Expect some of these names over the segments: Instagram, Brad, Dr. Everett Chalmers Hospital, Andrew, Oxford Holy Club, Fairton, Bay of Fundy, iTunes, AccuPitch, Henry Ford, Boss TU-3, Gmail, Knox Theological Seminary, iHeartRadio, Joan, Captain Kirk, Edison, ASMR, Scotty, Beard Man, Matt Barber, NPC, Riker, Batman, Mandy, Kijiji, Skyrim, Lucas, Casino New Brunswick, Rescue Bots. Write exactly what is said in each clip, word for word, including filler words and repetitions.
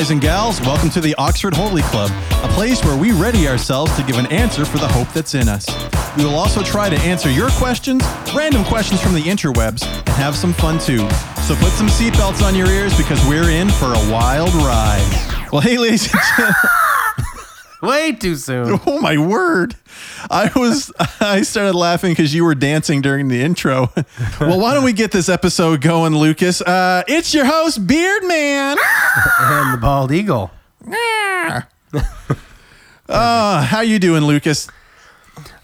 guys and gals, welcome to the Oxford Holy Club, a place where we ready ourselves to give an answer for the hope that's in us. We will also try to answer your questions, random questions from the interwebs, and have some fun too. So put some seatbelts on your ears because we're in for a wild ride. Well, hey, ladies and gentlemen. Way too soon. Oh, my word. I was I started laughing because you were dancing during the intro. Well, why don't we get this episode going, Lucas? Uh, it's your host, Beard Man. And the bald eagle. uh, how you doing, Lucas?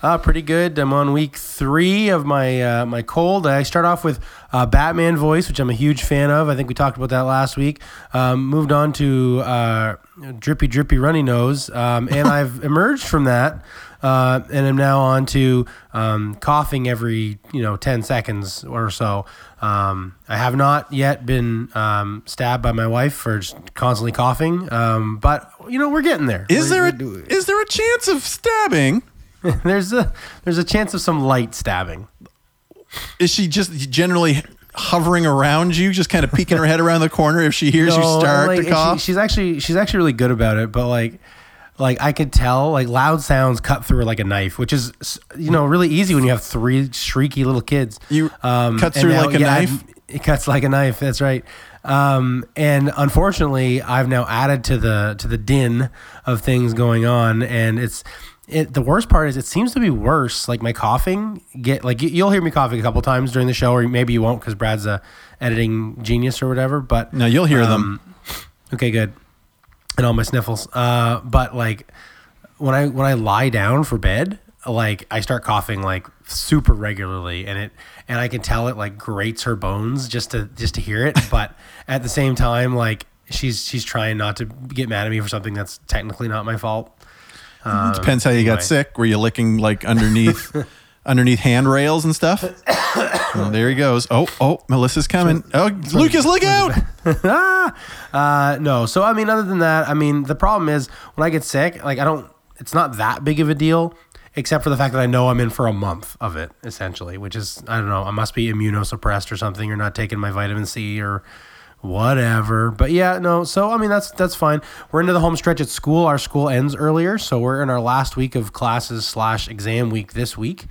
Uh, pretty good. I'm on week three of my uh, my cold. I start off with uh, Batman voice, which I'm a huge fan of. I think we talked about that last week. Um, moved on to uh, drippy, drippy runny nose, um, and I've emerged from that, uh, and I'm now on to um, coughing every you know ten seconds or so. Um, I have not yet been um, stabbed by my wife for just constantly coughing, um, but you know we're getting there. Is we're, there a, is there a chance of stabbing? There's a there's a chance of some light stabbing. Is she just generally hovering around you, just kind of peeking her head around the corner if she hears no, you start like, to cough? She, she's actually she's actually really good about it, but like like I could tell like loud sounds cut through her like a knife, which is you know really easy when you have three shrieky little kids. You um, cuts through now, like a yeah, knife. I've, it cuts like a knife. That's right. Um, and unfortunately, I've now added to the to the din of things going on, and it's. It, the worst part is it seems to be worse. Like my coughing get like you'll hear me coughing a couple times during the show, or maybe you won't because Brad's a editing genius or whatever. But no, you'll hear um, them. Okay, good. And all my sniffles. Uh, but like when I when I lie down for bed, like I start coughing like super regularly, and it and I can tell it like grates her bones just to just to hear it. But at the same time, like she's she's trying not to get mad at me for something that's technically not my fault. Um, Depends how you anyway. got sick. Were you licking like underneath, underneath handrails and stuff? Oh, there he goes. Oh, oh, Melissa's coming. Oh, Lucas, look out! uh, no. So I mean, other than that, I mean, the problem is when I get sick, like I don't. It's not that big of a deal, except for the fact that I know I'm in for a month of it essentially, which is I don't know. I must be immunosuppressed or something, or not taking my vitamin C or. Whatever, but yeah, no. So I mean, that's that's fine. We're into the home stretch at school. Our school ends earlier, so we're in our last week of classes slash exam week this week.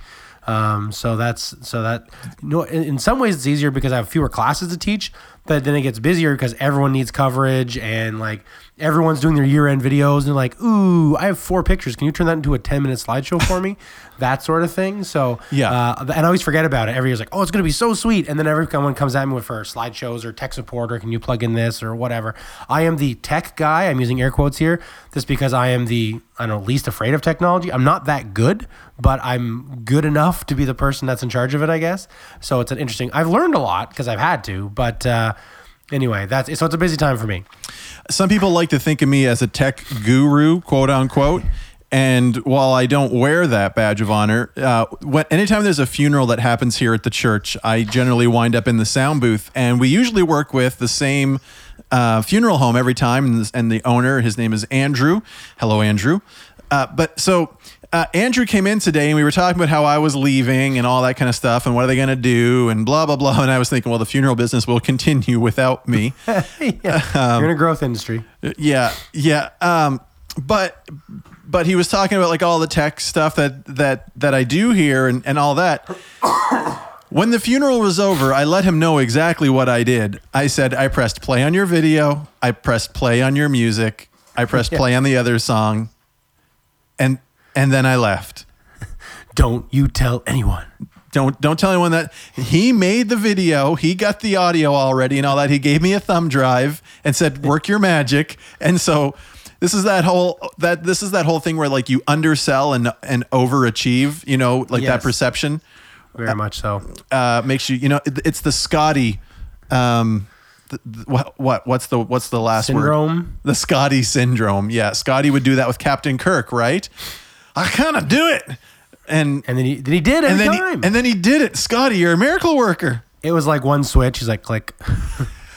Um, so that's so that you know, in, in some ways it's easier because I have fewer classes to teach, but then it gets busier because everyone needs coverage and like everyone's doing their year-end videos and they're like, ooh, I have four pictures. Can you turn that into a ten-minute slideshow for me? That sort of thing. So yeah, uh, and I always forget about it. Every year's like, oh, it's gonna be so sweet, and then everyone comes at me with for slideshows or tech support or can you plug in this or whatever. I am the tech guy. I'm using air quotes here. This because I am the I don't know least afraid of technology. I'm not that good, but I'm good enough to be the person that's in charge of it, I guess. So it's an interesting. I've learned a lot because I've had to, but. Uh, Anyway, that's so it's a busy time for me. Some people like to think of me as a tech guru, quote unquote. And while I don't wear that badge of honor, uh, when, anytime there's a funeral that happens here at the church, I generally wind up in the sound booth. And we usually work with the same uh, funeral home every time. And, this, and the owner, his name is Andrew. Hello, Andrew. Uh, but so... Uh, Andrew came in today and we were talking about how I was leaving and all that kind of stuff and what are they going to do and blah, blah, blah. And I was thinking, well, the funeral business will continue without me. yeah. um, You're in a growth industry. Yeah. Yeah. Um, but, but he was talking about like all the tech stuff that, that, that I do here and, and all that. When the funeral was over, I let him know exactly what I did. I said, I pressed play on your video. I pressed play on your music. I pressed yeah. play on the other song. And, And then I left. Don't you tell anyone. Don't don't tell anyone that he made the video. He got the audio already and all that. He gave me a thumb drive and said, "Work your magic." And so this is that whole that this is that whole thing where like you undersell and and overachieve. You know, like yes. that perception. Very uh, much so. Uh, makes you you know it, it's the Scotty. Um, The, the, what what what's the what's the last syndrome? word? Syndrome. The Scotty syndrome. Yeah, Scotty would do that with Captain Kirk, right? I kind of do it. And and then he, then he did every and then time. He, and then he did it. Scotty, you're a miracle worker. It was like one switch. He's like, click.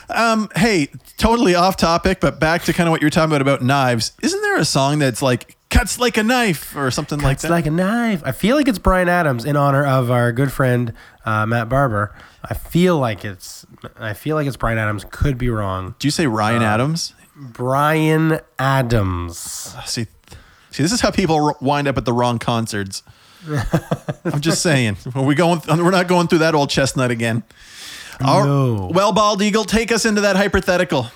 um, hey, totally off topic, but back to kind of what you're talking about about knives. Isn't there a song that's like, cuts like a knife or something cuts like that? Cuts like a knife. I feel like it's Bryan Adams in honor of our good friend, uh, Matt Barber. I feel like it's, I feel like it's Bryan Adams. Could be wrong. Do you say Ryan uh, Adams? Bryan Adams. Uh, see, see, this is how people wind up at the wrong concerts. I'm just saying. Are we going? We're not going through that old chestnut again. Our, no. Well, Bald Eagle, take us into that hypothetical.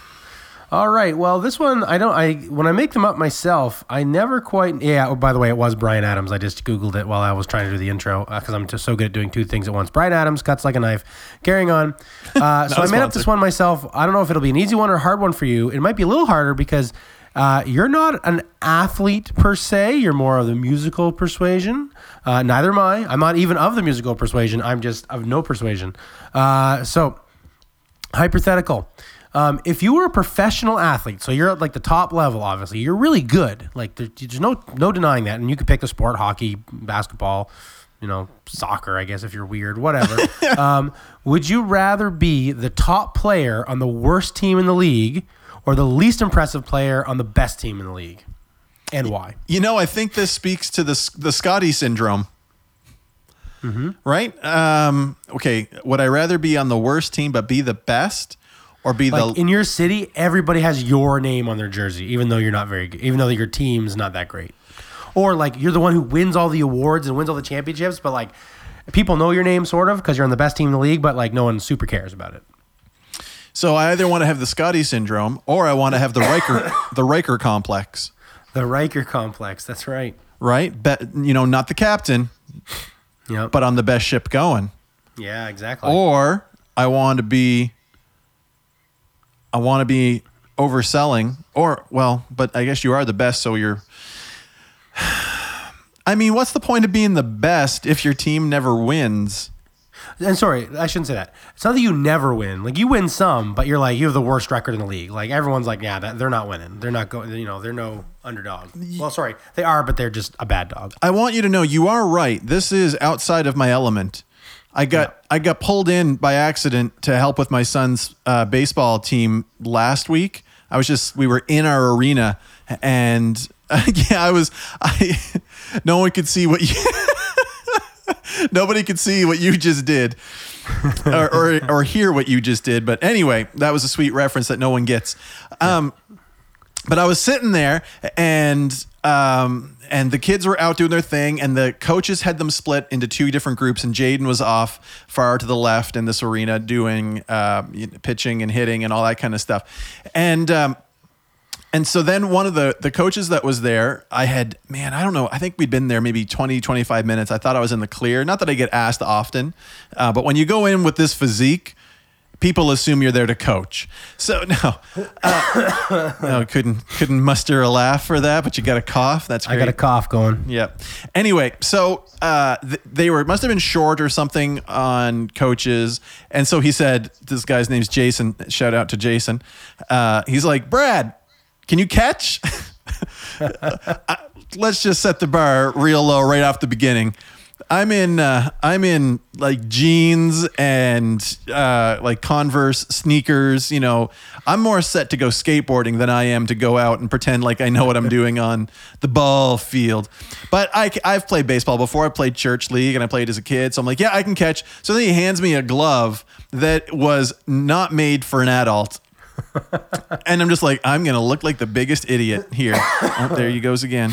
All right. Well, this one, I don't, I, when I make them up myself, I never quite, yeah, oh, by the way, it was Bryan Adams. I just Googled it while I was trying to do the intro because uh, I'm just so good at doing two things at once. Bryan Adams, cuts like a knife. Carrying on. Uh, so I made up this one myself. I don't know if it'll be an easy one or a hard one for you. It might be a little harder because uh, you're not an athlete per se. You're more of the musical persuasion. Uh, neither am I. I'm not even of the musical persuasion. I'm just of no persuasion. Uh, so hypothetical. Um, if you were a professional athlete, so you're at like the top level, obviously, you're really good. Like there, there's no no denying that. And you could pick a sport, hockey, basketball, you know, soccer, I guess, if you're weird, whatever. um, would you rather be the top player on the worst team in the league or the least impressive player on the best team in the league? And why? You know, I think this speaks to the, the Scotty syndrome. Mm-hmm. Right? Um, okay. Would I rather be on the worst team but be the best? Or be like the, in your city, everybody has your name on their jersey, even though you're not very good, even though your team's not that great. Or like you're the one who wins all the awards and wins all the championships, but like people know your name sort of because you're on the best team in the league, but like no one super cares about it. So I either want to have the Scotty syndrome or I want to have the Riker, the Riker complex. The Riker complex, that's right. Right? But, you know, not the captain, yep. But on the best ship going. Yeah, exactly. Or I want to be... I want to be overselling or, well, but I guess you are the best, so you're... I mean, what's the point of being the best if your team never wins? And sorry, I shouldn't say that. It's not that you never win. Like, you win some, but you're like, you have the worst record in the league. Like, everyone's like, yeah, that, they're not winning. They're not going, you know, they're no underdog. Well, sorry, they are, but they're just a bad dog. I want you to know you are right. This is outside of my element. I got yeah. I got pulled in by accident to help with my son's uh, baseball team last week. I was just we were in our arena and uh, yeah I was I no one could see what you nobody could see what you just did or, or or hear what you just did. But anyway, that was a sweet reference that no one gets. Um, yeah. But I was sitting there and. Um, and the kids were out doing their thing and the coaches had them split into two different groups and Jaden was off far to the left in this arena doing uh, pitching and hitting and all that kind of stuff. And um, and so then one of the, the coaches that was there, I had, man, I don't know, I think we'd been there maybe twenty, twenty-five minutes. I thought I was in the clear. Not that I get asked often, uh, but when you go in with this physique, people assume you're there to coach. So no, uh, no, couldn't couldn't muster a laugh for that. But you got a cough. That's great. I got a cough going. Yep. Anyway, so uh, th- they were must have been short or something on coaches, and so he said, "This guy's name's Jason." Shout out to Jason. Uh, he's like, "Brad, can you catch?" uh, let's just set the bar real low right off the beginning. I'm in, uh, I'm in like jeans and uh, like Converse sneakers. You know, I'm more set to go skateboarding than I am to go out and pretend like I know what I'm doing on the ball field. But I, I've played baseball before. I played church league and I played as a kid. So I'm like, yeah, I can catch. So then he hands me a glove that was not made for an adult. And I'm just like, I'm going to look like the biggest idiot here. Oh, there he goes again.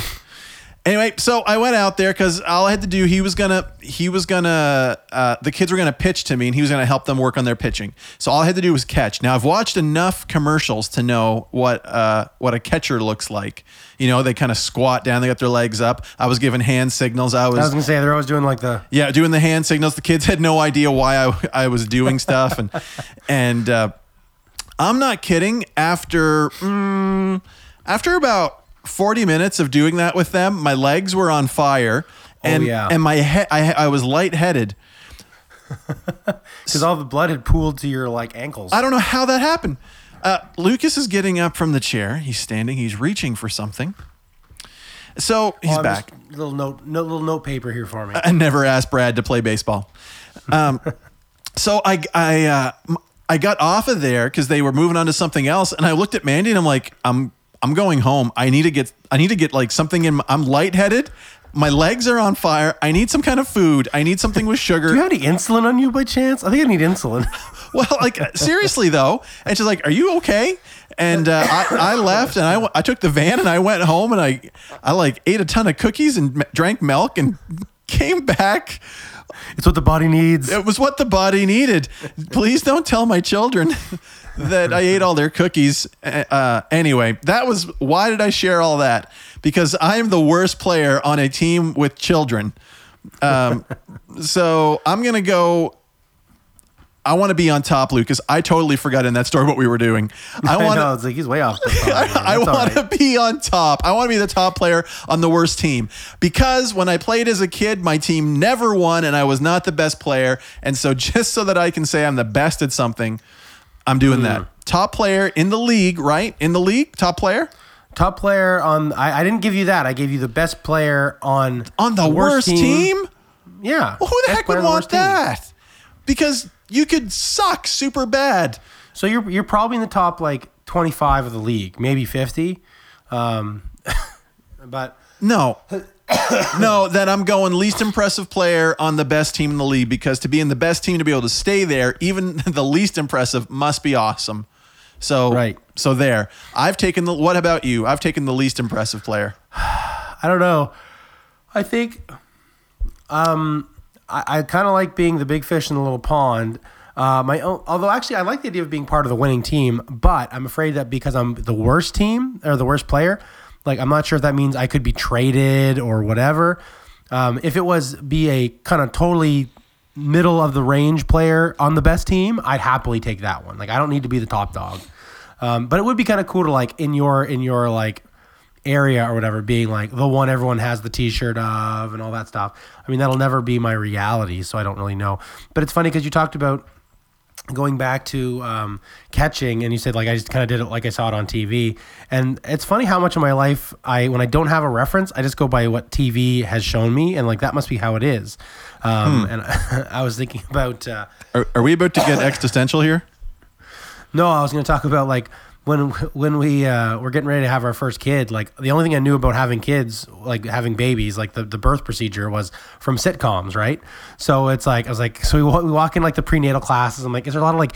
Anyway, so I went out there because all I had to do, he was gonna, he was gonna, uh, the kids were gonna pitch to me, and he was gonna help them work on their pitching. So all I had to do was catch. Now I've watched enough commercials to know what uh, what a catcher looks like. You know, they kind of squat down, they got their legs up. I was giving hand signals. I was. I was gonna say they're always doing like the. Yeah, doing the hand signals. The kids had no idea why I I was doing stuff, and and uh, I'm not kidding. After mm, after about. forty minutes of doing that with them, my legs were on fire and, oh, yeah. and my head, I, I was lightheaded. Because all the blood had pooled to your like ankles. I don't know how that happened. Uh, Lucas is getting up from the chair. He's standing, he's reaching for something. So he's oh, back. Little note, no, little note paper here for me. I never asked Brad to play baseball. Um, so I, I, uh, I got off of there because they were moving on to something else. And I looked at Mandy and I'm like, I'm, I'm going home. I need to get, I need to get like something in my, I'm lightheaded. My legs are on fire. I need some kind of food. I need something with sugar. Do you have any insulin on you by chance? I think I need insulin. Well, like seriously though. And she's like, are you okay? and uh, I, I left, and I, I took the van, and I went home, and I, I like ate a ton of cookies and drank milk, and came back. It's what the body needs. It was what the body needed. Please don't tell my children that I ate all their cookies. Uh, anyway, that was why did I share all that? Because I am the worst player on a team with children. Um, so I'm going to go. I want to be on top, Lucas. I totally forgot in that story what we were doing. I, I want. It's like he's way off. I, I want right. to be on top. I want to be the top player on the worst team because when I played as a kid, my team never won, and I was not the best player. And so, just so that I can say I'm the best at something, I'm doing mm. that. Top player in the league, right? In the league, top player. Top player on. I, I didn't give you that. I gave you the best player on on the, the worst, worst team. team? Yeah. Well, who the heck would want that? Team. Because you could suck super bad. So you're you're probably in the top like twenty-five of the league, maybe fifty. Um, but no, no, then I'm going least impressive player on the best team in the league because to be in the best team to be able to stay there, even the least impressive must be awesome. So right. So there, I've taken the. What about you? I've taken the least impressive player. I don't know. I think. Um. I, I kind of like being the big fish in the little pond. Uh, my own, although actually I like the idea of being part of the winning team, but I'm afraid that because I'm the worst team or the worst player, like I'm not sure if that means I could be traded or whatever. Um, if it was be a kind of totally middle of the range player on the best team, I'd happily take that one. Like I don't need to be the top dog, um, but it would be kind of cool to like in your in your like. area or whatever being like the one everyone has the t-shirt of and all that stuff. I mean, that'll never be my reality, so I don't really know. But it's funny because you talked about going back to um, catching and you said like, I just kind of did it like I saw it on T V. And it's funny how much of my life I, when I don't have a reference, I just go by what T V has shown me. And like, that must be how it is. Um, hmm. And I, I was thinking about, uh, are, are we about to get existential here? No, I was going to talk about like, When when we uh, were getting ready to have our first kid, like the only thing I knew about having kids, like having babies, like the, the birth procedure was from sitcoms, right? So it's like, I was like, so we walk, we walk in like the prenatal classes. I'm like, is there a lot of like,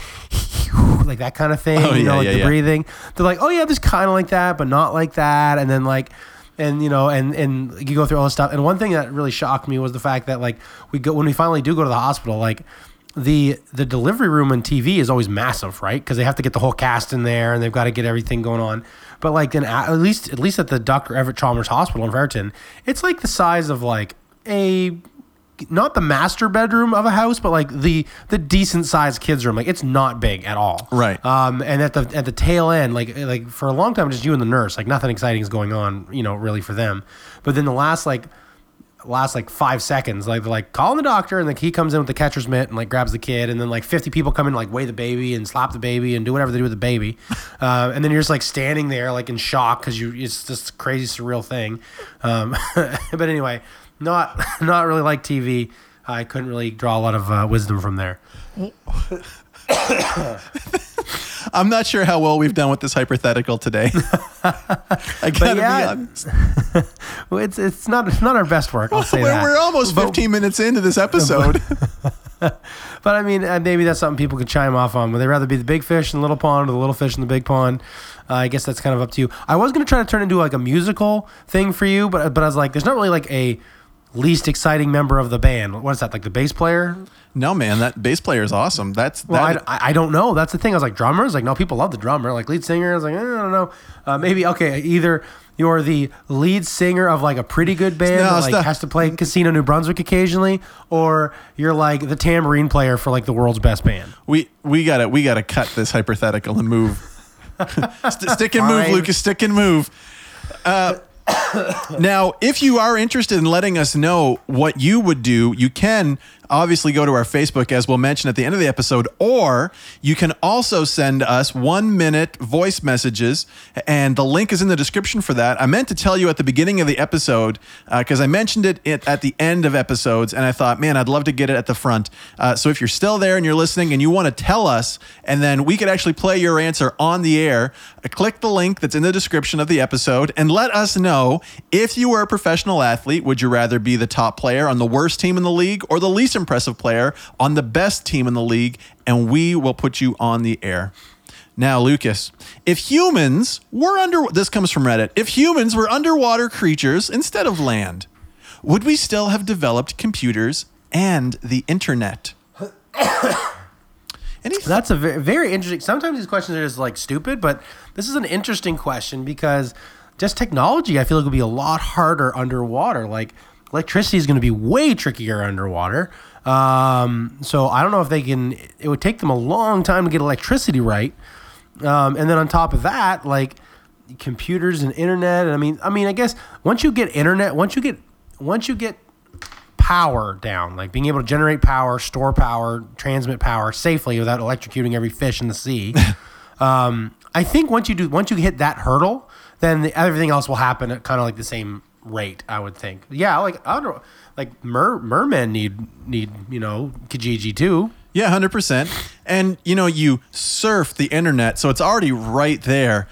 like that kind of thing? Oh, you yeah, know, like yeah, the yeah. breathing. They're like, oh yeah, there's kind of like that, but not like that. And then like, and you know, and, and you go through all this stuff. And one thing that really shocked me was the fact that like we go, when we finally do go to the hospital, like, The the delivery room on T V is always massive, right? Because they have to get the whole cast in there and they've got to get everything going on. But like then at least at least at the Doctor Everett Chalmers Hospital in Fairton, it's like the size of like a not the master bedroom of a house, but like the the decent sized kids room. Like it's not big at all, right? Um, and at the at the tail end, like like for a long time, just you and the nurse, like nothing exciting is going on, you know, really for them. But then the last like. last like five seconds like they're like calling the doctor and like he comes in with the catcher's mitt and like grabs the kid and then like fifty people come in and, like weigh the baby and slap the baby and do whatever they do with the baby uh, and then you're just like standing there like in shock because you it's just a crazy surreal thing um, but anyway not not really like T V. I couldn't really draw a lot of uh, wisdom from there. I'm not sure how well we've done with this hypothetical today. I gotta yeah, be honest. It's it's not it's not our best work. I'll say we're, that we're almost fifteen but, minutes into this episode. But, but I mean, maybe that's something people could chime off on. Would they rather be the big fish in the little pond or the little fish in the big pond? Uh, I guess that's kind of up to you. I was gonna try to turn into like a musical thing for you, but but I was like, there's not really like a least exciting member of the band. What is that, like the bass player? No, man, that bass player is awesome. That's well, that. I, I don't know. That's the thing. I was like, drummer? I was like, no, people love the drummer. Like lead singer? I was like, eh, I don't know. Uh, maybe, okay, either you're the lead singer of like a pretty good band no, that like, has to play Casino New Brunswick occasionally, or you're like the tambourine player for like the world's best band. We we gotta, we gotta cut this hypothetical and move. St- stick and move, Lucas. Stick and move. Uh, Now, if you are interested in letting us know what you would do, you can obviously go to our Facebook, as we'll mention at the end of the episode, or you can also send us one-minute voice messages, and the link is in the description for that. I meant to tell you at the beginning of the episode, because uh, I mentioned it at the end of episodes, and I thought, man, I'd love to get it at the front. Uh, so if you're still there and you're listening and you want to tell us, and then we could actually play your answer on the air, click the link that's in the description of the episode, and let us know if you were a professional athlete, would you rather be the top player on the worst team in the league or the least impressive player on the best team in the league, and we will put you on the air. Now, Lucas, if humans were under, this comes from Reddit. If humans were underwater creatures instead of land, would we still have developed computers and the internet? Any th- That's a very, very interesting. Sometimes these questions are just like stupid, but this is an interesting question because just technology, I feel like, would be a lot harder underwater. Like electricity is going to be way trickier underwater. Um, so I don't know if they can, it would take them a long time to get electricity right. Um, and then on top of that, like computers and internet. And I mean, I mean, I guess once you get internet, once you get, once you get power down, like being able to generate power, store power, transmit power safely without electrocuting every fish in the sea. um, I think once you do, once you hit that hurdle, then the, everything else will happen at kind of like the same rate, I would think. Yeah. Like, I don't know. Like mer- mermen need, need you know, Kijiji too. Yeah, one hundred percent. And, you know, you surf the internet, so it's already right there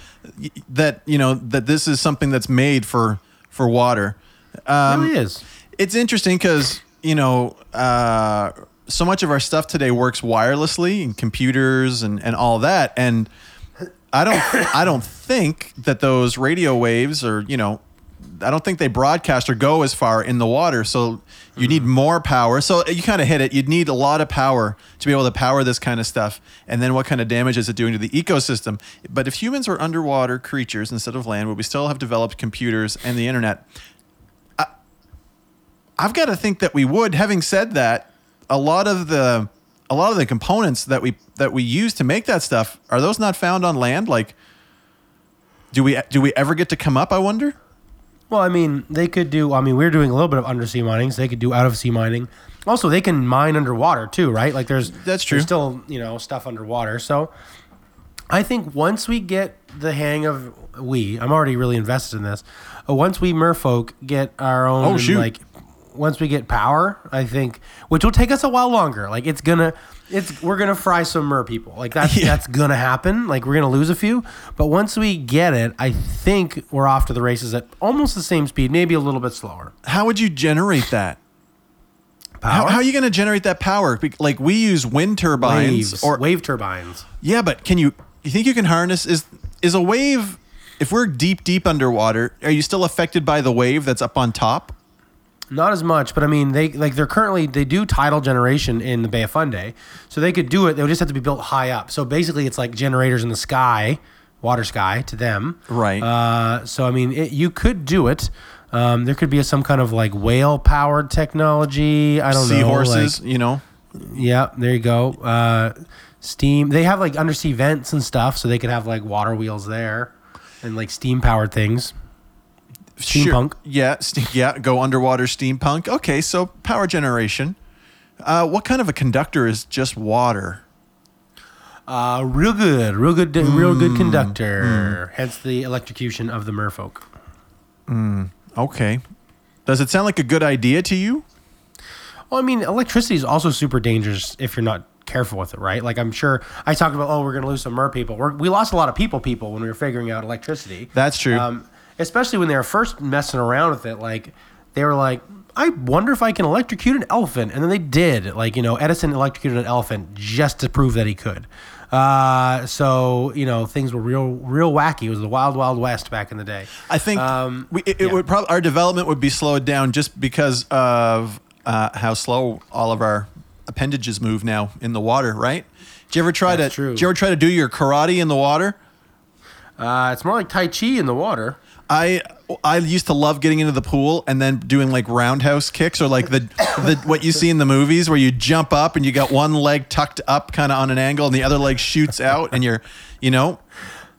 that, you know, that this is something that's made for, for water. Um, it really is. It's interesting because, you know, uh, so much of our stuff today works wirelessly and computers and, and all that. And I don't, I don't think that those radio waves are, you know, I don't think they broadcast or go as far in the water. So you need more power. So you kind of hit it. You'd need a lot of power to be able to power this kind of stuff. And then what kind of damage is it doing to the ecosystem? But if humans were underwater creatures instead of land, would we still have developed computers and the internet? I, I've got to think that we would. Having said that, a lot of the a lot of the components that we that we use to make that stuff, are those not found on land? Like, do we do we ever get to come up, I wonder? Well, I mean, they could do, I mean, we're doing a little bit of undersea mining, so they could do out-of-sea mining. Also, they can mine underwater, too, right? Like, there's, That's true. there's still, you know, stuff underwater. So, I think once we get the hang of, we, I'm already really invested in this, uh, once we merfolk get our own, oh, shoot. like, once we get power, I think, which will take us a while longer. Like, it's gonna, it's, we're gonna fry some mer people. Like, that's, yeah. that's gonna happen. Like, we're gonna lose a few. But once we get it, I think we're off to the races at almost the same speed, maybe a little bit slower. How would you generate that? Power? How, how are you gonna generate that power? Like, we use wind turbines. Waves, or wave turbines. Yeah, but can you, you think you can harness, is, is a wave, if we're deep, deep underwater, are you still affected by the wave that's up on top? Not as much, but I mean, they like they're currently they do tidal generation in the Bay of Fundy, so they could do it. They would just have to be built high up. So basically, it's like generators in the sky, water sky to them, right? Uh, so I mean, it, you could do it. Um, there could be a, some kind of like whale powered technology. I don't know, seahorses, like, you know? Yeah, there you go. Uh, steam. They have like undersea vents and stuff, so they could have like water wheels there and like steam powered things. Steampunk. Sure. Yeah, st- yeah. Go underwater steampunk. Okay, so power generation. Uh, what kind of a conductor is just water? Uh, real good, real good, mm. real good conductor. Mm. Hence the electrocution of the merfolk. Mm. Okay. Does it sound like a good idea to you? Well, I mean, electricity is also super dangerous if you're not careful with it, right? Like, I'm sure I talked about, oh, we're going to lose some mer people. We're, we lost a lot of people, people when we were figuring out electricity. That's true. Um, Especially when they were first messing around with it, like they were like, I wonder if I can electrocute an elephant. And then they did. Like, you know, Edison electrocuted an elephant just to prove that he could. Uh, so, you know, things were real, real wacky. It was the wild, wild west back in the day. I think um, we, it, yeah. it would probably, our development would be slowed down just because of uh, how slow all of our appendages move now in the water, right? Did you ever try That's to, true. Did you ever try to do your karate in the water? Uh, it's more like Tai Chi in the water. I I used to love getting into the pool and then doing like roundhouse kicks or like the, the what you see in the movies where you jump up and you got one leg tucked up kind of on an angle and the other leg shoots out and you're, you know,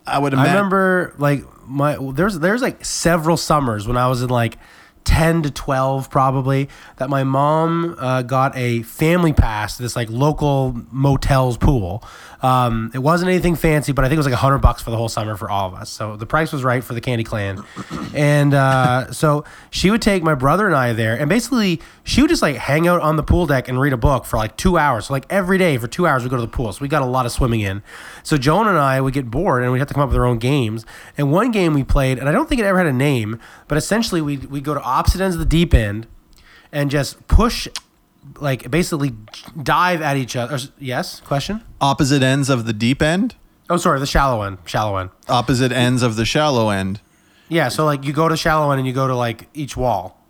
I would imagine. I remember like my, there's, there's like several summers when I was in like ten to twelve probably that my mom uh, got a family pass to this like local motel's pool. Um, it wasn't anything fancy, but I think it was like a hundred bucks for the whole summer for all of us. So the price was right for the Candy Clan. And uh, so she would take my brother and I there and basically she would just like hang out on the pool deck and read a book for like two hours. So like every day for two hours we go to the pool. So we got a lot of swimming in. So Joan and I would get bored and we'd have to come up with our own games. And one game we played, and I don't think it ever had a name, but essentially we we go to opposite ends of the deep end and just push, like basically dive at each other. Yes, question? Opposite ends of the deep end? Oh, sorry, the shallow end. Shallow end. Opposite ends of the shallow end. Yeah, so like you go to shallow end and you go to like each wall.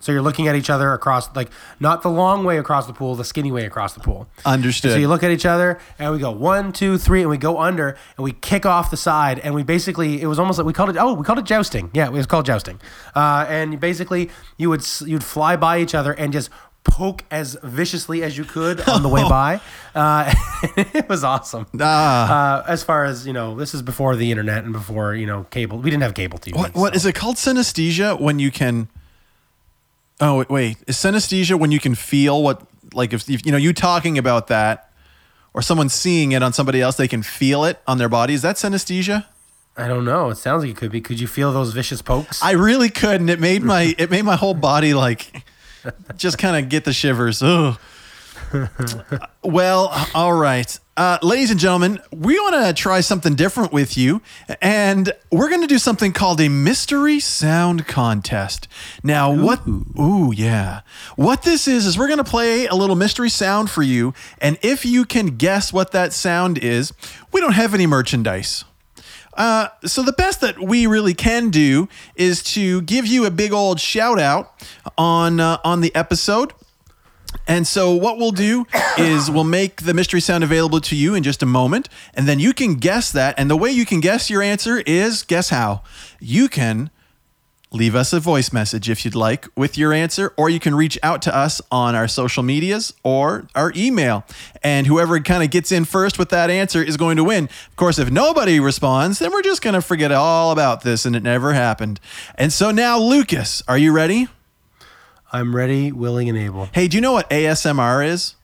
So you're looking at each other across, like not the long way across the pool, the skinny way across the pool. Understood. And so you look at each other and we go one, two, three, and we go under and we kick off the side and we basically, it was almost like we called it, oh, we called it jousting. Yeah, it was called jousting. Uh, and basically you would, you'd fly by each other and just poke as viciously as you could on the way by. Uh, it was awesome. Ah. Uh, as far as, you know, this is before the internet and before, you know, cable. We didn't have cable T V. What, what so. Is it called synesthesia when you can... Oh, wait, is synesthesia when you can feel what, like if, if you know, you talking about that or someone seeing it on somebody else, they can feel it on their body. Is that synesthesia? I don't know. It sounds like it could be. Could you feel those vicious pokes? I really could. And it made my, it made my whole body like just kind of get the shivers. Ugh. Well, all right. Uh, ladies and gentlemen, we want to try something different with you, and we're going to do something called a mystery sound contest. Now, ooh. what? Ooh, yeah. What this is, is we're going to play a little mystery sound for you, and if you can guess what that sound is, we don't have any merchandise. Uh, so the best that we really can do is to give you a big old shout out on uh, on the episode. And so what we'll do is we'll make the mystery sound available to you in just a moment, and then you can guess that. And the way you can guess your answer is, guess how? You can leave us a voice message if you'd like with your answer, or you can reach out to us on our social medias or our email. And whoever kind of gets in first with that answer is going to win. Of course, if nobody responds, then we're just going to forget all about this and it never happened. And so now, Lucas, are you ready? I'm ready, willing, and able. Hey, do you know what A S M R is?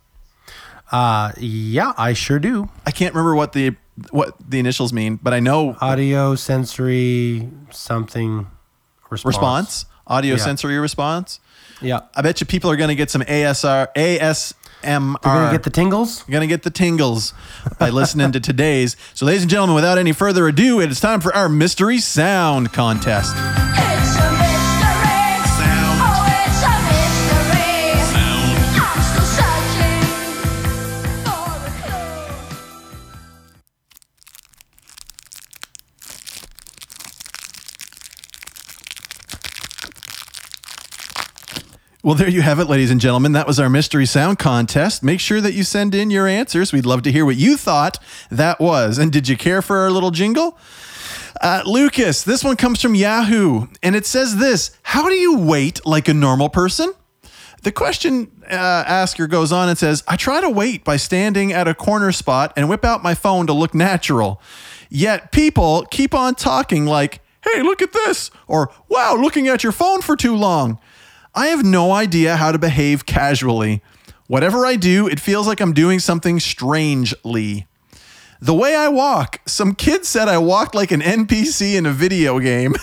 Uh, yeah, I sure do. I can't remember what the what the initials mean, but I know... Audio, sensory, something, response. Response? Audio, yeah. Sensory response? Yeah. I bet you people are going to get some A S R, A S M R. They're going to get the tingles? Going to get the tingles by listening to today's. So, ladies and gentlemen, without any further ado, it is time for our Mystery Sound Contest. Well, there you have it, ladies and gentlemen. That was our mystery sound contest. Make sure that you send in your answers. We'd love to hear what you thought that was. And did you care for our little jingle? Uh, Lucas, this one comes from Yahoo, and it says this: how do you wait like a normal person? The question uh, asker goes on and says, I try to wait by standing at a corner spot and whip out my phone to look natural. Yet people keep on talking like, hey, look at this, or wow, looking at your phone for too long. I have no idea how to behave casually. Whatever I do, it feels like I'm doing something strangely. The way I walk, some kid said I walked like an N P C in a video game.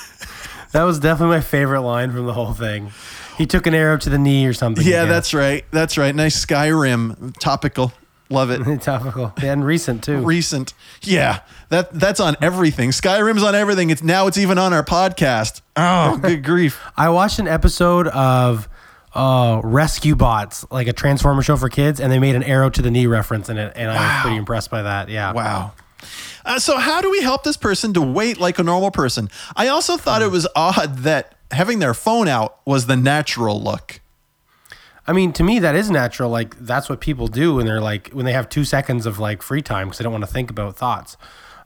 That was definitely my favorite line from the whole thing. He took an arrow to the knee or something. Yeah, that's right. That's right. Nice Skyrim. Topical. Love it. Topical. And recent, too. Recent. Yeah. That that's on everything. Skyrim's on everything. It's now it's even on our podcast. Oh, good grief. I watched an episode of uh, Rescue Bots, like a Transformer show for kids, and they made an arrow to the knee reference in it, and wow. I was pretty impressed by that. Yeah. Wow. Uh, so how do we help this person to wait like a normal person? I also thought mm. it was odd that having their phone out was the natural look. I mean, to me, that is natural. Like, that's what people do when they're like, when they have two seconds of like free time because they don't want to think about thoughts.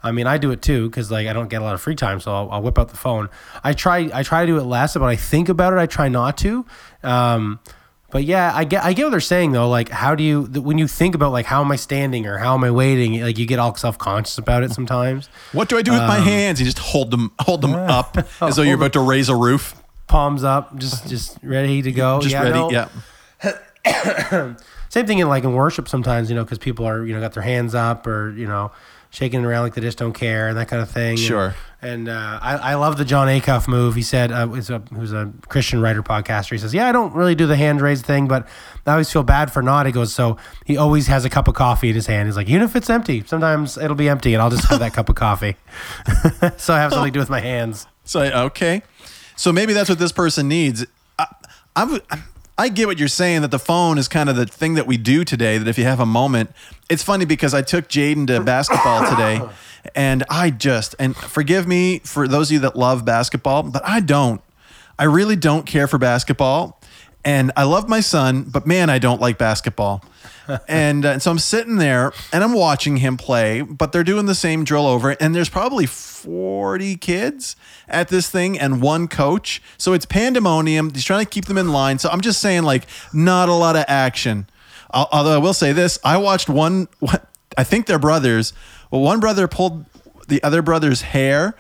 I mean, I do it too because like I don't get a lot of free time, so I'll, I'll whip out the phone. I try, I try to do it less, but I think about it. I try not to. Um, but yeah, I get, I get what they're saying though. Like, how do you when you think about like how am I standing or how am I waiting? Like, you get all self conscious about it sometimes. What do I do with um, my hands? You just hold them, hold them yeah. up as though you're about to raise a roof. Palms up, just just ready to go. Just yeah, ready, no. yeah. Same thing in like in worship sometimes, you know, because people are, you know, got their hands up or, you know, shaking it around like they just don't care and that kind of thing. Sure. And, and uh, I, I love the John Acuff move. He said, uh, who's a, who's a Christian writer podcaster, he says, yeah, I don't really do the hand raise thing, but I always feel bad for not. He goes, so he always has a cup of coffee in his hand. He's like, even if it's empty, sometimes it'll be empty and I'll just have that cup of coffee. So I have something to do with my hands. So, okay. So maybe that's what this person needs. I, I'm, I'm I get what you're saying, that the phone is kind of the thing that we do today, that if you have a moment, it's funny because I took Jaden to basketball today and I just, and forgive me for those of you that love basketball, but I don't, I really don't care for basketball. And I love my son, but man, I don't like basketball. and, uh, and so I'm sitting there and I'm watching him play, but they're doing the same drill over. And there's probably forty kids at this thing and one coach. So it's pandemonium. He's trying to keep them in line. So I'm just saying, like, not a lot of action. I'll, although I will say this, I watched one, I think they're brothers. Well, one brother pulled the other brother's hair.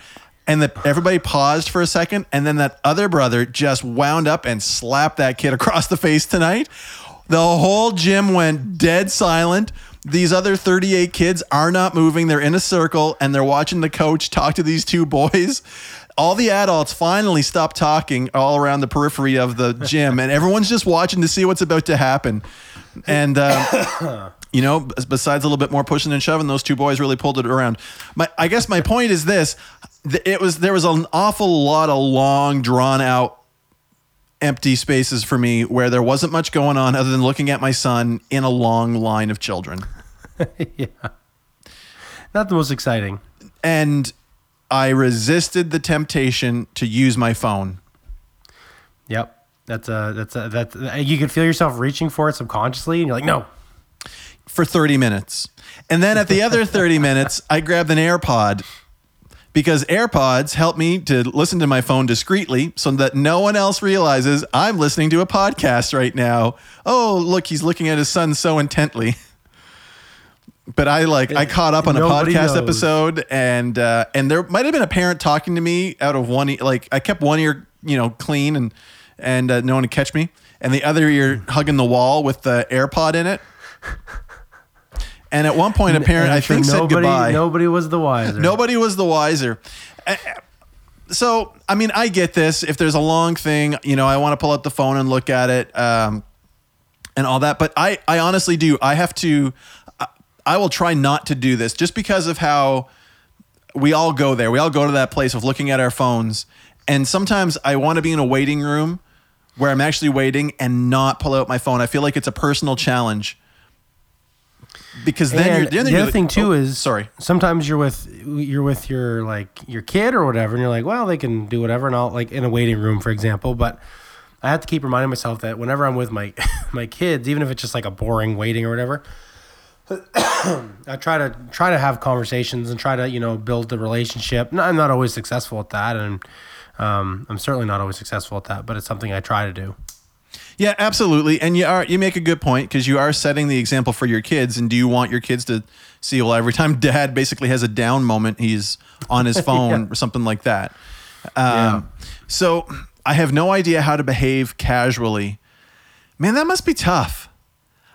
And the, everybody paused for a second, and then that other brother just wound up and slapped that kid across the face tonight. The whole gym went dead silent. These other thirty-eight kids are not moving. They're in a circle, and they're watching the coach talk to these two boys. All the adults finally stopped talking all around the periphery of the gym, and everyone's just watching to see what's about to happen. And... Uh, You know, besides a little bit more pushing and shoving, those two boys really pulled it around. My, I guess my point is this. It was there was an awful lot of long, drawn-out, empty spaces for me where there wasn't much going on other than looking at my son in a long line of children. Yeah. Not the most exciting. And I resisted the temptation to use my phone. Yep. That's a, that's a, that's a, you could feel yourself reaching for it subconsciously, and you're like, no. For thirty minutes. And then at the other thirty minutes, I grabbed an AirPod because AirPods help me to listen to my phone discreetly so that no one else realizes I'm listening to a podcast right now. Oh, look, he's looking at his son so intently. But I like I caught up on a Nobody podcast knows. episode and uh, and there might have been a parent talking to me out of one ear. Like I kept one ear, you know, clean and, and uh, no one would catch me. And the other ear hugging the wall with the AirPod in it. And at one point, a parent, I think, nobody, said goodbye. Nobody was the wiser. Nobody was the wiser. So, I mean, I get this. If there's a long thing, you know, I want to pull out the phone and look at it um, and all that. But I, I honestly do. I have to, I will try not to do this just because of how we all go there. We all go to that place of looking at our phones. And sometimes I want to be in a waiting room where I'm actually waiting and not pull out my phone. I feel like it's a personal challenge. Because then and you're, then the you're other like, thing too oh, is sorry. Sometimes you're with you're with your like your kid or whatever, and you're like, well, they can do whatever, and I'll like in a waiting room, for example. But I have to keep reminding myself that whenever I'm with my my kids, even if it's just like a boring waiting or whatever, I try to try to have conversations and try to you know build the relationship. No, I'm not always successful at that, and um, I'm certainly not always successful at that. But it's something I try to do. Yeah, absolutely. And you are you make a good point because you are setting the example for your kids. And do you want your kids to see, well, every time dad basically has a down moment, he's on his phone yeah. or something like that. Um, yeah. So I have no idea how to behave casually. Man, that must be tough.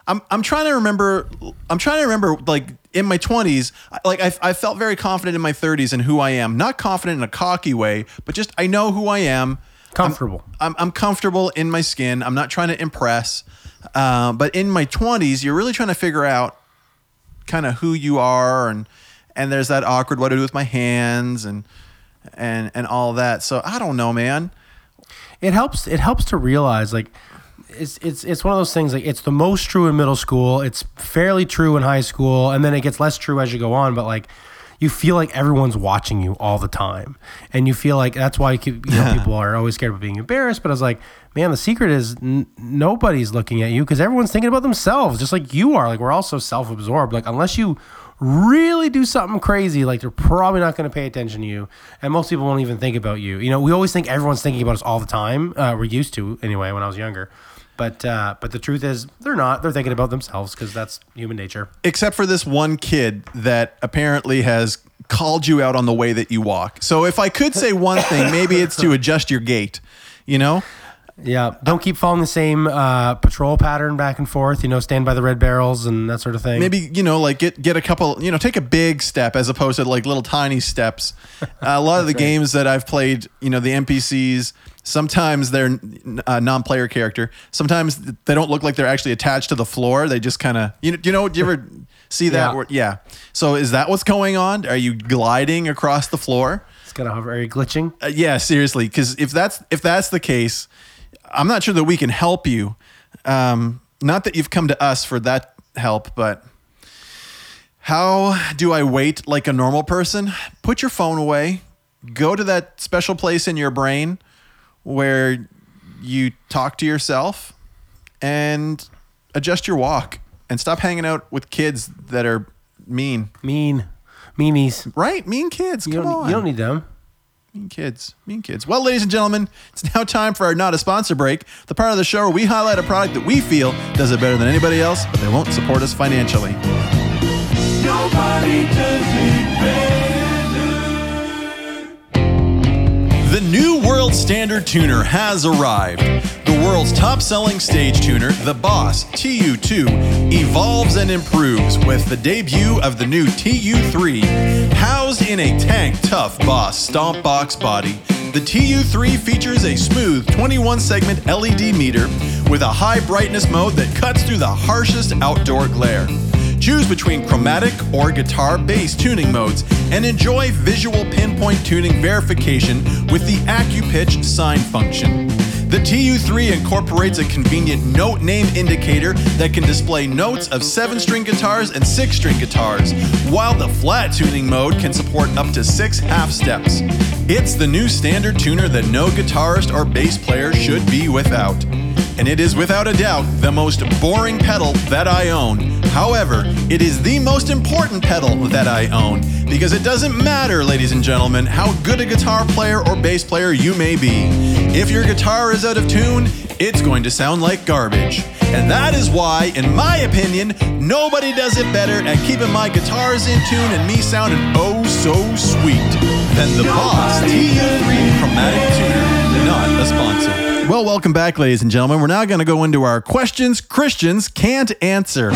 I'm I'm trying to remember. I'm trying to remember like in my twenties, like I, I felt very confident in my thirties in who I am. Not confident in a cocky way, but just I know who I am. Comfortable. I'm, I'm I'm comfortable in my skin. I'm not trying to impress. Uh, but in my twenties, you're really trying to figure out kind of who you are, and and there's that awkward what to do with my hands and and and all that. So I don't know, man. It helps. It helps to realize like it's it's it's one of those things like it's the most true in middle school. It's fairly true in high school, and then it gets less true as you go on. But like. You feel like everyone's watching you all the time. And you feel like that's why you know, yeah. people are always scared of being embarrassed. But I was like, man, the secret is n- nobody's looking at you because everyone's thinking about themselves just like you are. Like we're all so self-absorbed. Like unless you really do something crazy, like they're probably not going to pay attention to you. And most people won't even think about you. You know, we always think everyone's thinking about us all the time. Uh, we're used to anyway when I was younger. But uh, but the truth is they're not. They're thinking about themselves because that's human nature. Except for this one kid that apparently has called you out on the way that you walk. So if I could say one thing, maybe it's to adjust your gait, you know? Yeah. Don't keep following the same uh, patrol pattern back and forth, you know, stand by the red barrels and that sort of thing. Maybe, you know, like get, get a couple, you know, take a big step as opposed to like little tiny steps. Uh, a lot of the right. games that I've played, you know, the N P Cs, sometimes they're a non-player character. Sometimes they don't look like they're actually attached to the floor. They just kind of, you know, you know, do you ever see that? Yeah. Where, yeah. So is that what's going on? Are you gliding across the floor? It's kind of hover. Are you glitching? Uh, yeah, seriously. Because if that's if that's the case, I'm not sure that we can help you. um, not that you've come to us for that help, but how do I wait like a normal person? Put your phone away. Go to that special place in your brain where you talk to yourself and adjust your walk and stop hanging out with kids that are mean. Mean. Meanies. Right? Mean kids. You Come on. You don't need them. Mean kids. Mean kids. Well, ladies and gentlemen, it's now time for our not a sponsor break, the part of the show where we highlight a product that we feel does it better than anybody else, but they won't support us financially. Nobody does it better. The new World Standard Tuner has arrived. The world's top-selling stage tuner, the Boss T U three, evolves and improves with the debut of the new T U three. Housed in a tank-tough Boss Stomp Box body, the T U three features a smooth twenty-one segment L E D meter with a high brightness mode that cuts through the harshest outdoor glare. Choose between chromatic or guitar-based tuning modes and enjoy visual pinpoint tuning verification with the AccuPitch sign function. The T U three incorporates a convenient note name indicator that can display notes of seven-string guitars and six-string guitars, while the flat tuning mode can support up to six half steps. It's the new standard tuner that no guitarist or bass player should be without. And it is without a doubt the most boring pedal that I own. However, it is the most important pedal that I own, because it doesn't matter, ladies and gentlemen, how good a guitar player or bass player you may be. If your guitar is out of tune, it's going to sound like garbage. And that is why, in my opinion, nobody does it better at keeping my guitars in tune and me sounding oh so sweet than the Boss T U three Chromatic Tuner, not a sponsor. Well, welcome back, ladies and gentlemen. We're now going to go into our questions Christians can't answer.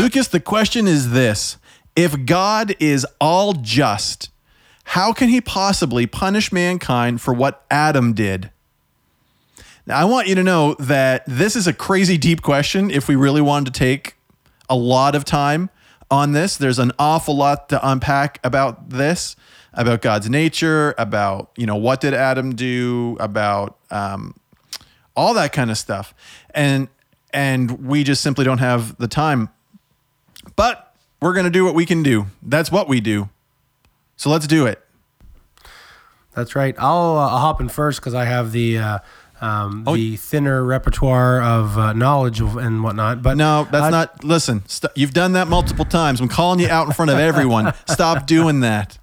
Lucas, the question is this. If God is all just, how can he possibly punish mankind for what Adam did? Now, I want you to know that this is a crazy deep question. If we really wanted to take a lot of time on this, there's an awful lot to unpack about this. About God's nature, about, you know, what did Adam do, about um, all that kind of stuff. And and we just simply don't have the time. But we're going to do what we can do. That's what we do. So let's do it. That's right. I'll, uh, I'll hop in first because I have the uh, um, oh. the thinner repertoire of uh, knowledge and whatnot. But no, that's I, not... Listen, st- you've done that multiple times. I'm calling you out in front of everyone. Stop doing that.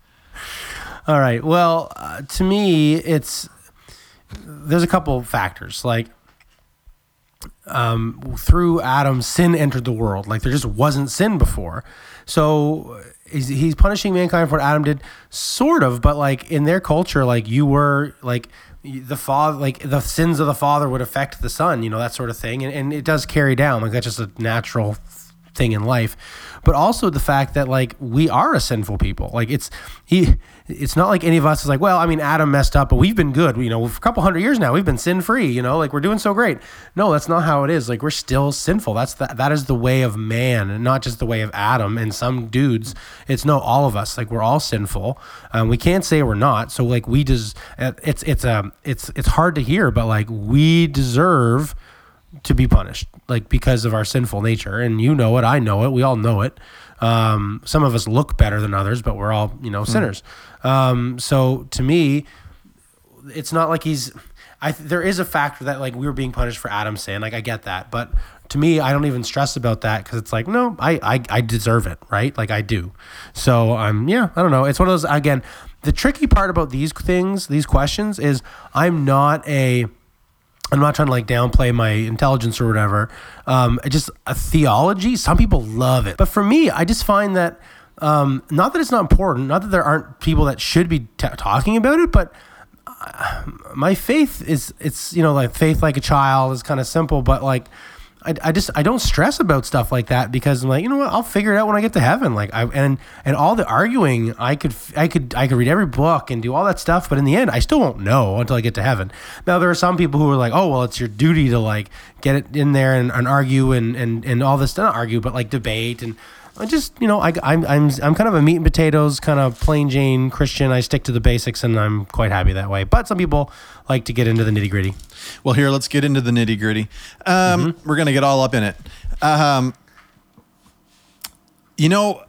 All right. Well, uh, to me, it's there's a couple of factors. Like, um, through Adam, sin entered the world. Like, there just wasn't sin before. So he's, he's punishing mankind for what Adam did, sort of. But like in their culture, like you were like the father, like the sins of the father would affect the son. You know, that sort of thing, and and it does carry down. Like that's just a natural thing in life. But also the fact that like we are a sinful people. Like it's he it's not like any of us is like, well, I mean, Adam messed up, but we've been good, you know, for a couple hundred years now. We've been sin free, you know, like we're doing so great. No, that's not how it is. Like we're still sinful. That's the, that is the way of man, and not just the way of Adam and some dudes. It's no, all of us. Like we're all sinful. Um, we can't say we're not. So like we just it's it's um it's it's hard to hear, but like we deserve to be punished, like because of our sinful nature. And you know it, I know it, we all know it. Um, some of us look better than others, but we're all, you know, sinners. Mm. Um, so to me, it's not like he's, I, there is a factor that like we were being punished for Adam's sin. Like I get that, but to me, I don't even stress about that. Cause it's like, no, I, I, I deserve it. Right. Like I do. So um, yeah, I don't know. It's one of those, again, the tricky part about these things, these questions is I'm not a, I'm not trying to like downplay my intelligence or whatever. Um, just a theology. Some people love it. But for me, I just find that, um, not that it's not important, not that there aren't people that should be t- talking about it, but uh, my faith is, it's, you know, like faith like a child is kind of simple, but like, I, I just, I don't stress about stuff like that because I'm like, you know what, I'll figure it out when I get to heaven. Like I, and, and all the arguing I could, I could, I could read every book and do all that stuff. But in the end, I still won't know until I get to heaven. Now there are some people who are like, oh, well, it's your duty to like get it in there and, and argue and, and, and all this, not argue, but like debate and, I just, you know, I, I'm I'm I'm kind of a meat and potatoes kind of plain Jane Christian. I stick to the basics, and I'm quite happy that way. But some people like to get into the nitty gritty. Well, here, let's get into the nitty gritty. Um, mm-hmm. We're gonna get all up in it. Um, you know,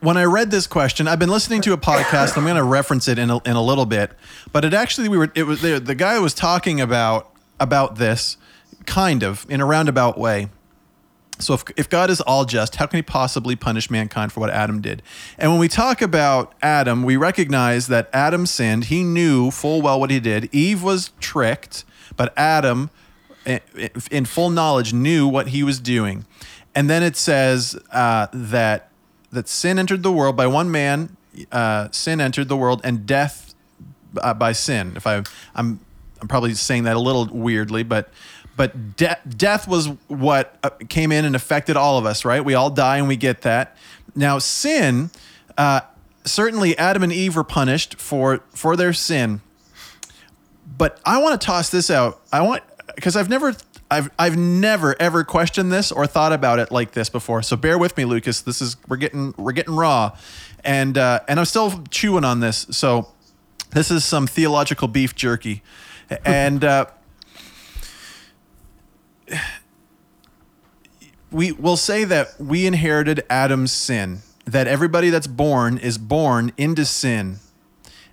when I read this question, I've been listening to a podcast. I'm gonna reference it in a, in a little bit, but it actually we were it was the, the guy was talking about about this kind of in a roundabout way. So if if God is all just, how can he possibly punish mankind for what Adam did? And when we talk about Adam, we recognize that Adam sinned. He knew full well what he did. Eve was tricked, but Adam, in full knowledge, knew what he was doing. And then it says uh, that that sin entered the world by one man. Uh, sin entered the world, and death uh, by sin. If I I'm I'm probably saying that a little weirdly, but. But de- death was what came in and affected all of us, right? We all die and we get that. Now, sin, uh, certainly Adam and Eve were punished for, for their sin. But I want to toss this out. I want because I've never, I've I've never ever questioned this or thought about it like this before. So bear with me, Lucas. This is we're getting we're getting raw, and uh, and I'm still chewing on this. So this is some theological beef jerky, and. Uh, We will say that we inherited Adam's sin, that everybody that's born is born into sin.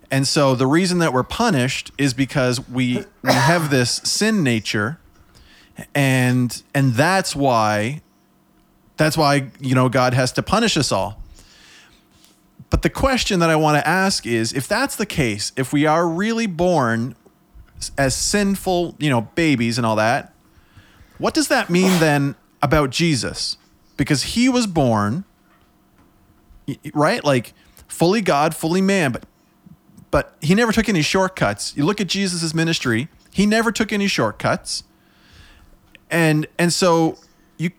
And so the reason that we're punished is because we, we have this sin nature. And and that's why that's why, you know, God has to punish us all. But the question that I want to ask is, if that's the case, if we are really born as sinful, you know, babies and all that, what does that mean then about Jesus? Because he was born, right? Like fully God, fully man, but but he never took any shortcuts. You look at Jesus' ministry, he never took any shortcuts. And and so you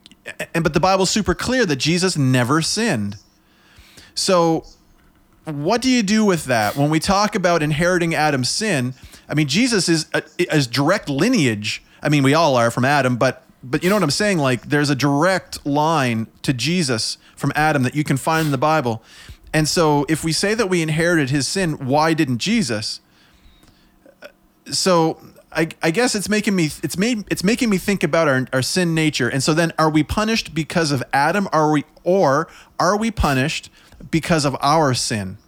and but the Bible's super clear that Jesus never sinned. So what do you do with that? When we talk about inheriting Adam's sin, I mean, Jesus is a, is direct lineage. I mean, we all are from Adam, but but you know what I'm saying? Like, there's a direct line to Jesus from Adam that you can find in the Bible. And so if we say that we inherited his sin, why didn't Jesus? So I, I guess it's making me it's made it's making me think about our, our sin nature. And so then, are we punished because of Adam? Are we or are we punished because of our sin?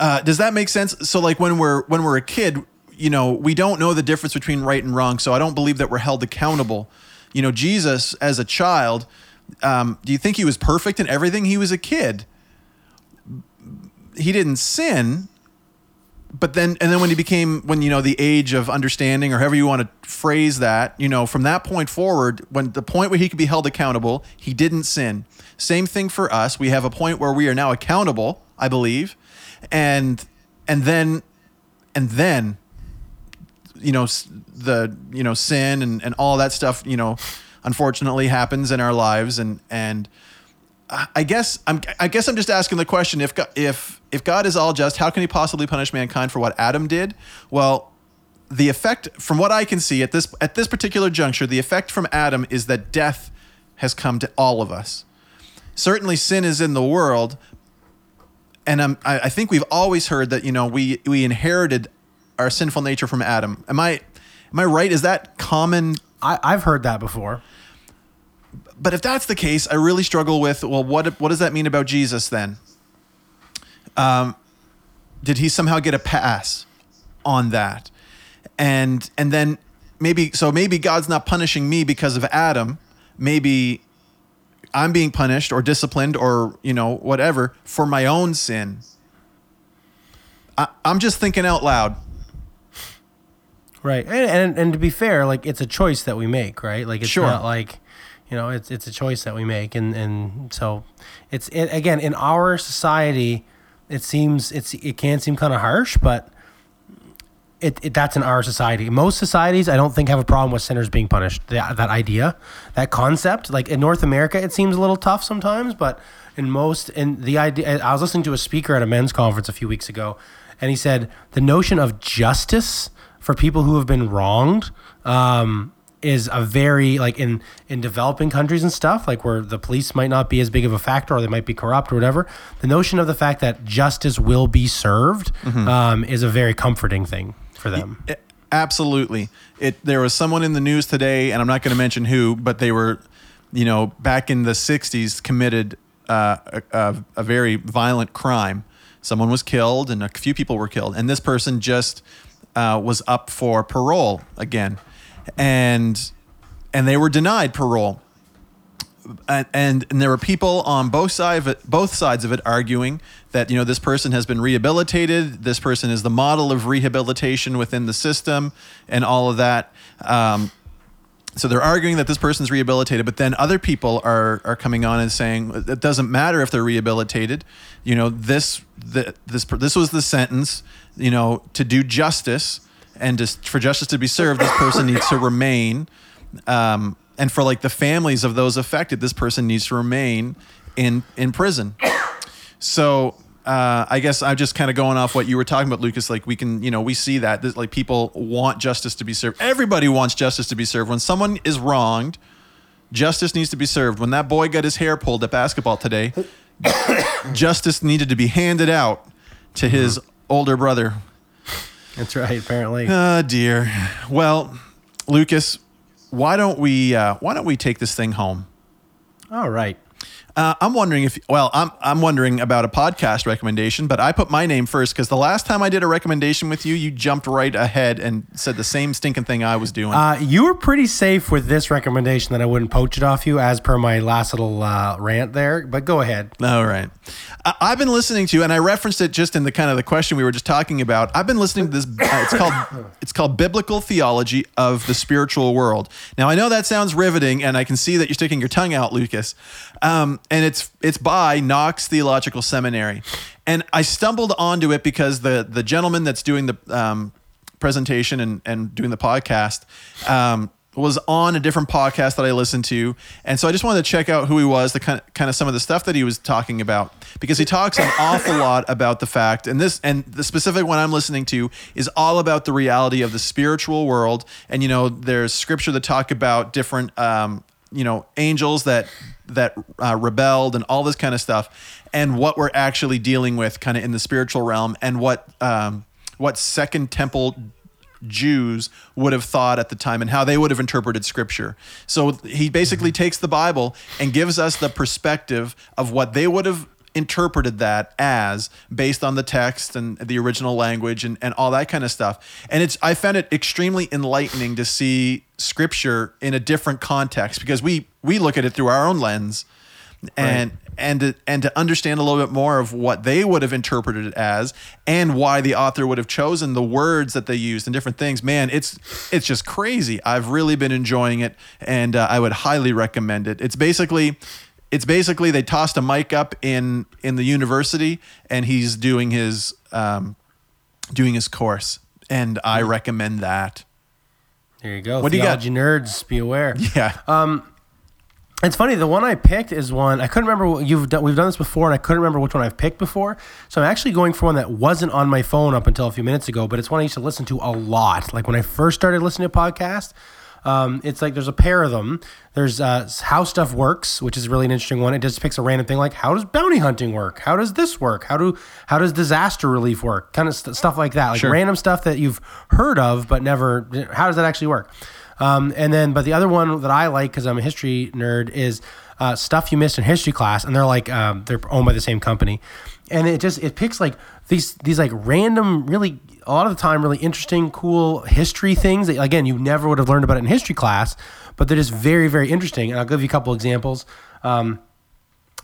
Uh, does that make sense? So like when we're when we're a kid, you know, we don't know the difference between right and wrong, so I don't believe that we're held accountable. You know, Jesus as a child, um, do you think he was perfect in everything? He was a kid. He didn't sin, but then, and then when he became, when, you know, the age of understanding, or however you want to phrase that, you know, from that point forward, when the point where he could be held accountable, he didn't sin. Same thing for us. We have a point where we are now accountable, I believe. And, and then, and then, you know, the, you know, sin and, and all that stuff, you know, unfortunately happens in our lives. And, and I guess I'm, I guess I'm just asking the question, if, God, if, if God is all just, how can he possibly punish mankind for what Adam did? Well, the effect from what I can see at this, at this particular juncture, the effect from Adam is that death has come to all of us. Certainly sin is in the world. And I'm, I, I think we've always heard that, you know, we, we inherited our sinful nature from Adam. Am I, am I right? Is that common? I, I've heard that before. But if that's the case, I really struggle with, well, what what does that mean about Jesus then? Um, did he somehow get a pass on that? And and then maybe, so maybe God's not punishing me because of Adam. Maybe I'm being punished or disciplined or, you know, whatever for my own sin. I, I'm just thinking out loud. Right, and, and and to be fair, like, it's a choice that we make, right? Like, it's sure. Not like, you know, it's it's a choice that we make, and, and so it's it, again in our society, it seems it's it can seem kind of harsh, but it, it that's in our society. Most societies, I don't think, have a problem with sinners being punished. That, that idea, that concept, like in North America, it seems a little tough sometimes, but in most, and the idea, I was listening to a speaker at a men's conference a few weeks ago, and he said the notion of justice for people who have been wronged, um, is a very, like, in, in developing countries and stuff, like where the police might not be as big of a factor or they might be corrupt or whatever, the notion of the fact that justice will be served mm-hmm. um, is a very comforting thing for them. It, absolutely. It, there was someone in the news today, and I'm not going to mention who, but they were, you know, back in the sixties committed uh, a, a, a very violent crime. Someone was killed and a few people were killed. And this person just uh, was up for parole again. And and they were denied parole. And, and and there were people on both side of it, both sides of it arguing that, you know, this person has been rehabilitated. This person is the model of rehabilitation within the system and all of that. Um, so they're arguing that this person's rehabilitated, but then other people are are coming on and saying it doesn't matter if they're rehabilitated. You know, this the, this this was the sentence. You know, to do justice and to, for justice to be served, this person needs to remain. Um, and for like the families of those affected, this person needs to remain in in prison. So uh, I guess I'm just kind of going off what you were talking about, Lucas. Like we can, you know, we see that, that like people want justice to be served. Everybody wants justice to be served. When someone is wronged, justice needs to be served. When that boy got his hair pulled at basketball today, justice needed to be handed out to his older brother. That's right, apparently. Oh, dear. Well, Lucas, why don't we uh, why don't we take this thing home? All right. Uh, I'm wondering if, well, I'm I'm wondering about a podcast recommendation, but I put my name first because the last time I did a recommendation with you, you jumped right ahead and said the same stinking thing I was doing. Uh, you were pretty safe with this recommendation that I wouldn't poach it off you as per my last little uh, rant there, but go ahead. All right. I- I've been listening to, and I referenced it just in the kind of the question we were just talking about. I've been listening to this, uh, it's called it's called Biblical Theology of the Spiritual World. Now, I know that sounds riveting, and I can see that you're sticking your tongue out, Lucas. Um, And it's it's by Knox Theological Seminary. And I stumbled onto it because the the gentleman that's doing the um, presentation and, and doing the podcast um, was on a different podcast that I listened to. And so I just wanted to check out who he was, the kind of, kind of some of the stuff that he was talking about. Because he talks an awful lot about the fact, and this and the specific one I'm listening to is all about the reality of the spiritual world. And, you know, there's scripture that talk about different, um, you know, angels that... that uh, rebelled and all this kind of stuff, and what we're actually dealing with kind of in the spiritual realm, and what um, what Second Temple Jews would have thought at the time and how they would have interpreted scripture. So he basically mm-hmm. takes the Bible and gives us the perspective of what they would have interpreted that as based on the text and the original language and, and all that kind of stuff. And it's I found it extremely enlightening to see scripture in a different context, because we we look at it through our own lens and right. and to, and to understand a little bit more of what they would have interpreted it as and why the author would have chosen the words that they used and different things. Man, it's it's just crazy. I've really been enjoying it, and uh, I would highly recommend it. It's basically It's basically they tossed a mic up in, in the university, and he's doing his um, doing his course, and I recommend that. There you go. What Theology do you got? Nerds, be aware. Yeah. Um, it's funny. The one I picked is one I couldn't remember. What you've done, we've done this before, and I couldn't remember which one I've picked before. So I'm actually going for one that wasn't on my phone up until a few minutes ago, but it's one I used to listen to a lot. Like when I first started listening to podcasts. Um, it's like there's a pair of them. There's uh, How Stuff Works, which is really an interesting one. It just picks a random thing like, how does bounty hunting work? How does this work? How do how does disaster relief work? Kind of st- stuff like that, like sure. Random stuff that you've heard of but never. How does that actually work? Um, and then, but the other one that I like because I'm a history nerd is uh, Stuff You Missed in History Class, and they're like um, they're owned by the same company, and it just it picks like these these like random really. A lot of the time, really interesting, cool history things that, again, you never would have learned about it in history class, but they're just very, very interesting. And I'll give you a couple examples. Um,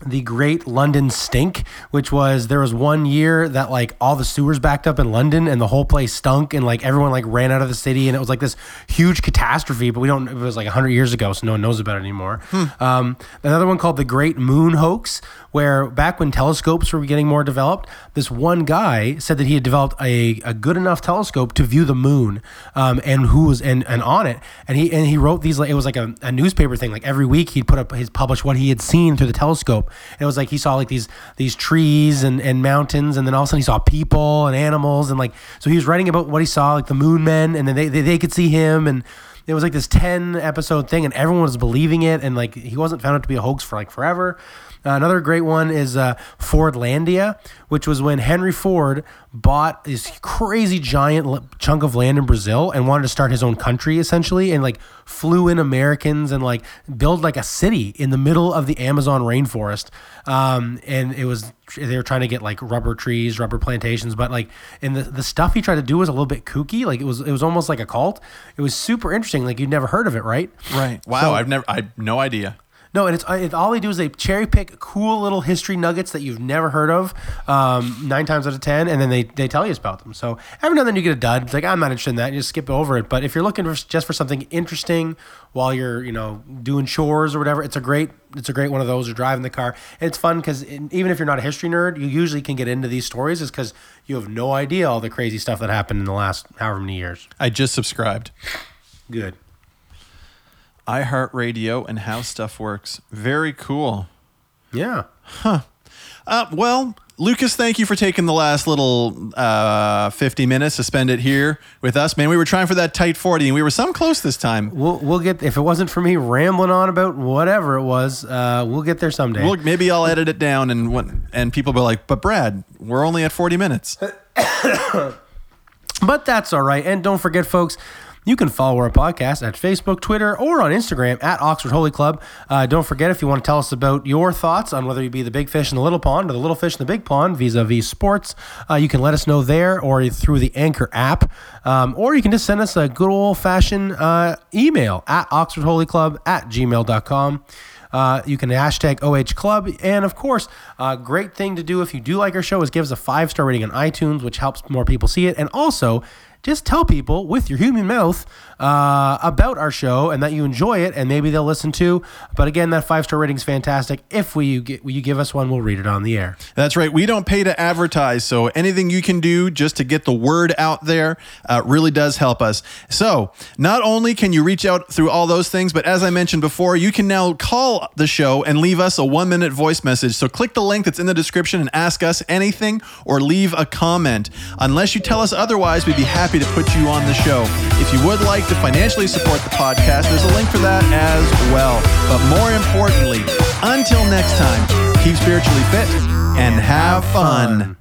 the Great London Stink, which was there was one year that like all the sewers backed up in London and the whole place stunk and like everyone like ran out of the city and it was like this huge catastrophe, but we don't, it was like one hundred years ago, so no one knows about it anymore. Hmm. Um, another one called the Great Moon Hoax, where back when telescopes were getting more developed, this one guy said that he had developed a, a good enough telescope to view the moon um, and who was and, and on it. And he and he wrote these, like it was like a, a newspaper thing, like every week he'd put up his publish what he had seen through the telescope. And it was like he saw like these these trees and, and mountains, and then all of a sudden he saw people and animals, and like so he was writing about what he saw, like the moon men, and then they, they, they could see him, and it was like this ten episode thing, and everyone was believing it, and like he wasn't found out to be a hoax for like forever. Uh, another great one is uh, Fordlandia, which was when Henry Ford bought this crazy giant l- chunk of land in Brazil and wanted to start his own country essentially, and like flew in Americans and like build like a city in the middle of the Amazon rainforest. Um, and it was they were trying to get like rubber trees, rubber plantations, but like and the the stuff he tried to do was a little bit kooky. Like it was it was almost like a cult. It was super interesting. Like you'd never heard of it, right? Right. Wow. So, I've never. I no idea. No, and it's it, all they do is they cherry pick cool little history nuggets that you've never heard of, um, nine times out of ten, and then they, they tell you about them. So every now and then you get a dud. It's like, I'm not interested in that. And you just skip over it. But if you're looking for, just for something interesting while you're, you know, doing chores or whatever, it's a great it's a great one of those. Or driving the car. And it's fun because even if you're not a history nerd, you usually can get into these stories, is because you have no idea all the crazy stuff that happened in the last however many years. I just subscribed. Good. iHeartRadio and How Stuff Works. Very cool. Yeah. Huh. Uh, well, Lucas, thank you for taking the last little uh, fifty minutes to spend it here with us. Man, we were trying for that tight forty, and we were some close this time. We'll, we'll get, if it wasn't for me rambling on about whatever it was, uh, we'll get there someday. We'll, maybe I'll edit it down, and and people will be like, but Brad, we're only at forty minutes. But that's all right. And don't forget, folks, you can follow our podcast at Facebook, Twitter, or on Instagram at Oxford Holy Club. Uh, don't forget, if you want to tell us about your thoughts on whether you be the big fish in the little pond or the little fish in the big pond vis-a-vis sports, uh, you can let us know there or through the Anchor app. Um, or you can just send us a good old-fashioned uh, email at oxford holy club at gmail dot com. Uh, you can hashtag O H Club. And, of course, a uh, great thing to do if you do like our show is give us a five-star rating on iTunes, which helps more people see it. And also, just tell people with your human mouth uh, about our show and that you enjoy it, and maybe they'll listen too. But again, that five-star rating is fantastic. If we, you, get, you give us one, we'll read it on the air. That's right. We don't pay to advertise, so anything you can do just to get the word out there uh, really does help us. So not only can you reach out through all those things, but as I mentioned before, you can now call the show and leave us a one-minute voice message. So click the link that's in the description and ask us anything or leave a comment. Unless you tell us otherwise, we'd be happy to put you on the show. If you would like to financially support the podcast, there's a link for that as well. But more importantly, until next time, keep spiritually fit and have fun.